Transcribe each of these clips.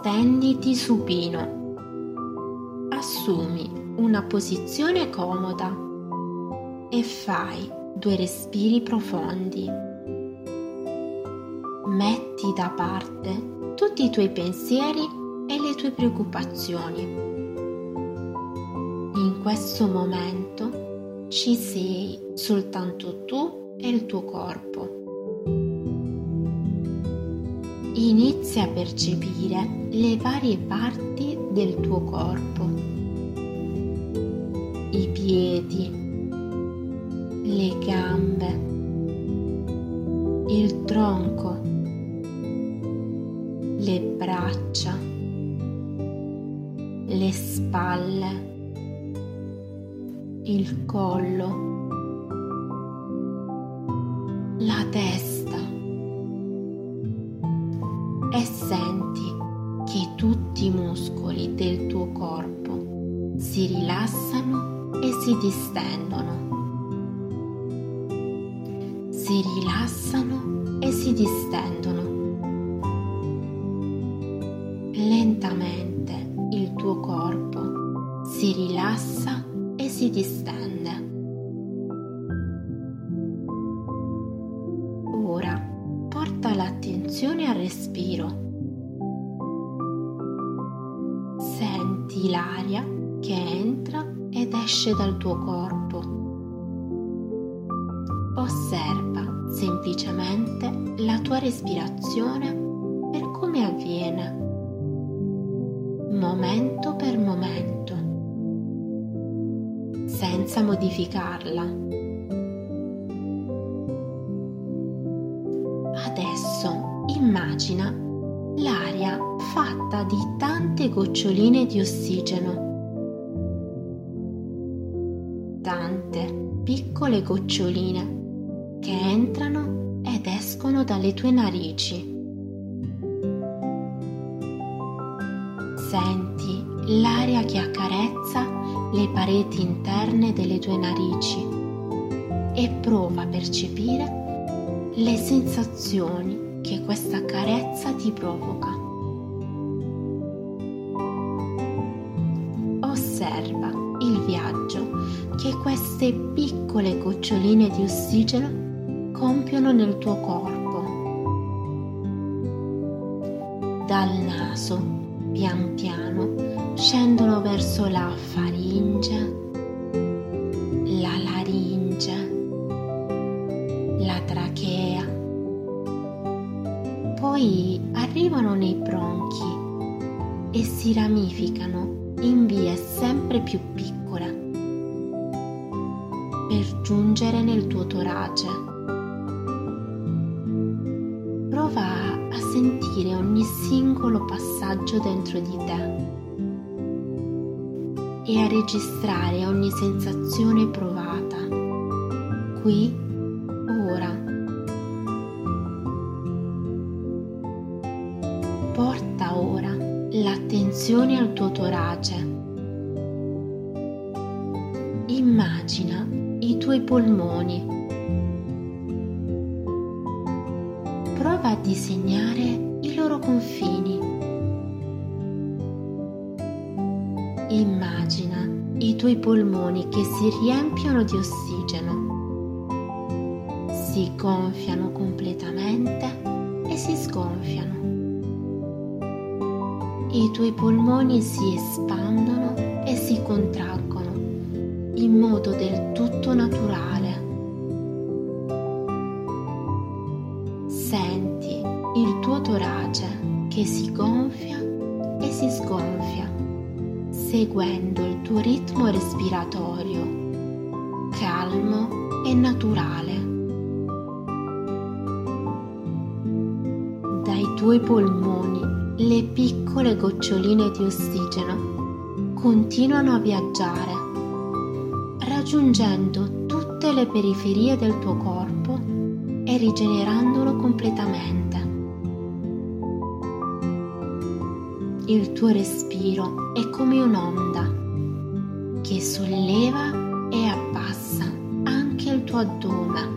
Stenditi supino, assumi una posizione comoda e fai 2 respiri profondi. Metti da parte tutti i tuoi pensieri e le tue preoccupazioni. In questo momento ci sei soltanto tu e il tuo corpo. Inizia a percepire le varie parti del tuo corpo, i piedi, le gambe, il tronco, le braccia, le spalle, il collo, la testa. E senti che tutti i muscoli del tuo corpo si rilassano e si distendono. Si rilassano e si distendono. Lentamente il tuo corpo si rilassa e si distende. Ora porta l'attenzione al respiro. Senti l'aria che entra ed esce dal tuo corpo. Osserva semplicemente la tua respirazione per come avviene, momento per momento, senza modificarla. Adesso immagina l'aria fatta di tante goccioline di ossigeno, tante piccole goccioline che entrano ed escono dalle tue narici. Senti l'aria che accarezza le pareti interne delle tue narici e prova a percepire le sensazioni che questa carezza ti provoca. Osserva il viaggio che queste piccole goccioline di ossigeno compiono nel tuo corpo. Dal naso, pian piano, scendono verso la faringe, la laringe, la trachea, poi arrivano nei bronchi e si ramificano in vie sempre più piccole per giungere nel tuo torace. Prova a sentire ogni singolo passaggio dentro di te e a registrare ogni sensazione provata qui ora. Porta ora l'attenzione al tuo torace. Immagina i tuoi polmoni. Prova a disegnare i loro confini. Immagina i tuoi polmoni che si riempiono di ossigeno, si gonfiano completamente e si sgonfiano. I tuoi polmoni si espandono e si contraggono in modo del tutto naturale. Senti il tuo torace che si gonfia e si sgonfia, seguendo il tuo ritmo respiratorio, calmo e naturale. Dai tuoi polmoni le piccole goccioline di ossigeno continuano a viaggiare, raggiungendo tutte le periferie del tuo corpo e rigenerandolo completamente. Il tuo respiro è come un'onda che solleva e abbassa anche il tuo addome.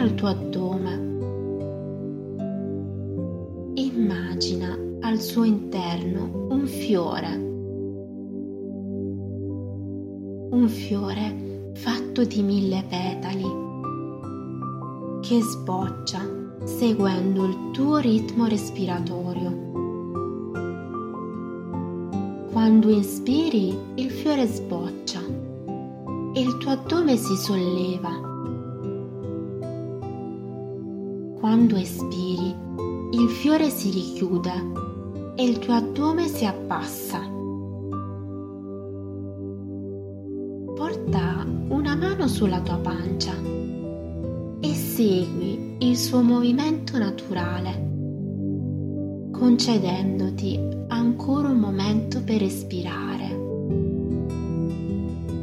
Sogna il tuo addome. Immagina al suo interno un fiore. Un fiore fatto di 1000 petali che sboccia seguendo il tuo ritmo respiratorio. Quando inspiri, il fiore sboccia e il tuo addome si solleva. Quando espiri, il fiore si richiude e il tuo addome si abbassa. Porta una mano sulla tua pancia e segui il suo movimento naturale, concedendoti ancora un momento per respirare.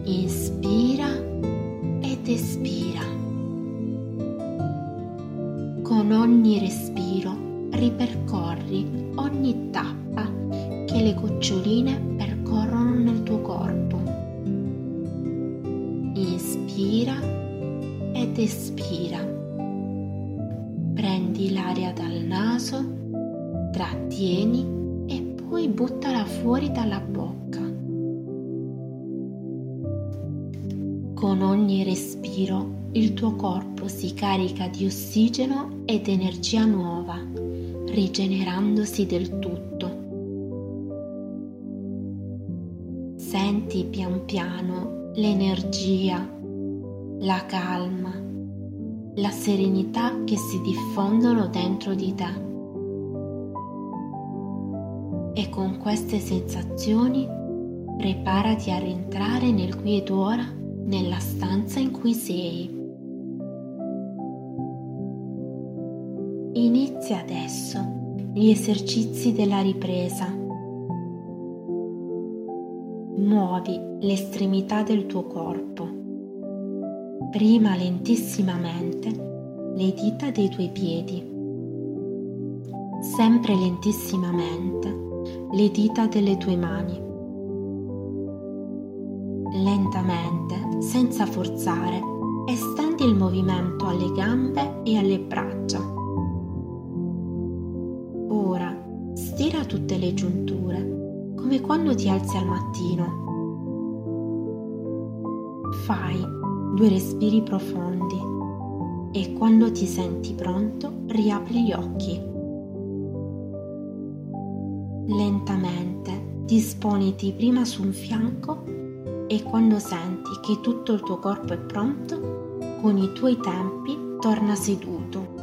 Inspira ed espira. Con ogni respiro ripercorri ogni tappa che le goccioline percorrono nel tuo corpo. Inspira ed espira. Prendi l'aria dal naso, trattieni e poi buttala fuori dalla bocca. Con ogni respiro il tuo corpo si carica di ossigeno ed energia nuova, rigenerandosi del tutto. Senti pian piano l'energia, la calma, la serenità che si diffondono dentro di te. E con queste sensazioni preparati a rientrare nel qui ed ora nella stanza in cui sei. Inizia adesso gli esercizi della ripresa. Muovi l'estremità del tuo corpo, prima lentissimamente le dita dei tuoi piedi, sempre lentissimamente le dita delle tue mani. Lentamente, senza forzare, estendi il movimento alle gambe e alle braccia. Ora stira tutte le giunture, come quando ti alzi al mattino. Fai 2 respiri profondi e quando ti senti pronto riapri gli occhi. Lentamente disponiti prima su un fianco e quando senti che tutto il tuo corpo è pronto, con i tuoi tempi torna seduto.